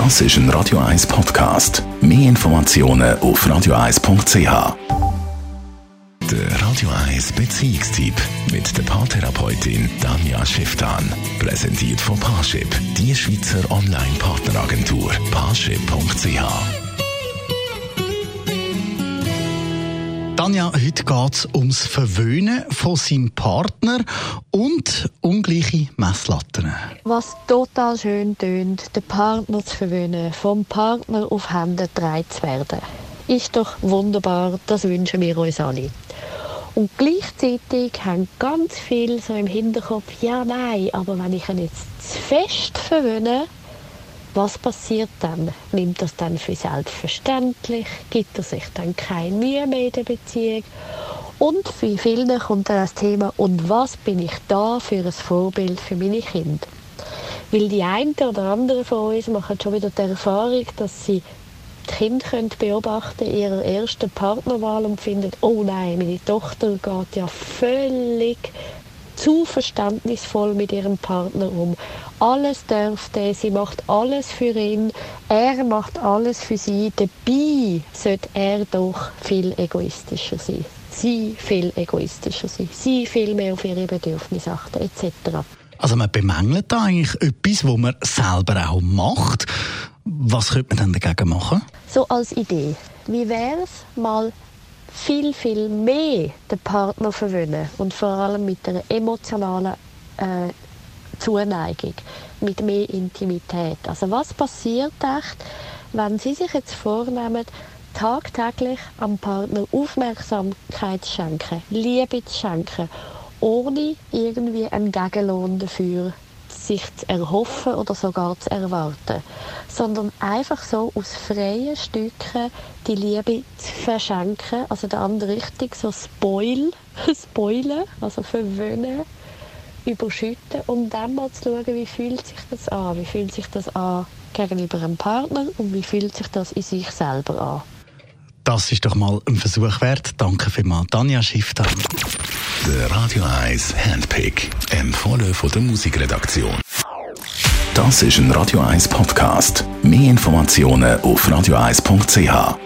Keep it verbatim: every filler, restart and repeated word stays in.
Das ist ein Radio eins Podcast. Mehr Informationen auf radio eis punkt c h. Der Radio eins Beziehungstipp mit der Paartherapeutin Danja Schifftan. Präsentiert von Parship, die Schweizer Online-Partneragentur. Parship punkt c h. Danja, heute geht es ums Verwöhnen von seinem Partner und ungleiche Messlatten. Was total schön tönt, den Partner zu verwöhnen, vom Partner auf Hände gedreht zu werden. Ist doch wunderbar, das wünschen wir uns alle. Und gleichzeitig haben ganz viele so im Hinterkopf, ja nein, aber wenn ich ihn jetzt zu fest verwöhne, was passiert dann? Nimmt das dann für selbstverständlich? Gibt er sich dann keine Mühe mehr in der Beziehung? Und für viele kommt dann das Thema, und was bin ich da für ein Vorbild für meine Kinder? Weil die einen oder anderen von uns machen schon wieder die Erfahrung, dass sie die Kinder können beobachten in ihrer ersten Partnerwahl und finden, oh nein, meine Tochter geht ja völlig zu verständnisvoll mit ihrem Partner um. Alles darf er, sie macht alles für ihn, er macht alles für sie. Dabei sollte er doch viel egoistischer sein. Sie viel egoistischer sein, sie viel mehr auf ihre Bedürfnisse achten, et cetera. Also man bemängelt da eigentlich etwas, was man selber auch macht. Was könnte man denn dagegen machen? So als Idee. Wie wäre es, mal viel, viel mehr den Partner verwöhnen und vor allem mit einer emotionalen äh, Zuneigung, mit mehr Intimität. Also was passiert echt, wenn Sie sich jetzt vornehmen, tagtäglich am Partner Aufmerksamkeit zu schenken, Liebe zu schenken, ohne irgendwie einen Gegenlohn dafür sich zu erhoffen oder sogar zu erwarten, sondern einfach so aus freien Stücken die Liebe zu verschenken, also der andere richtig so spoil, spoilen, also verwöhnen, überschütten, um dann mal zu schauen, wie fühlt sich das an, wie fühlt sich das an gegenüber einem Partner und wie fühlt sich das in sich selber an. Das ist doch mal ein Versuch wert. Danke vielmals, Danja Schifftan. Der Radio eins Handpick, empfohlen von der Musikredaktion. Das ist ein Radio eins Podcast. Mehr Informationen auf radio eis punkt c h.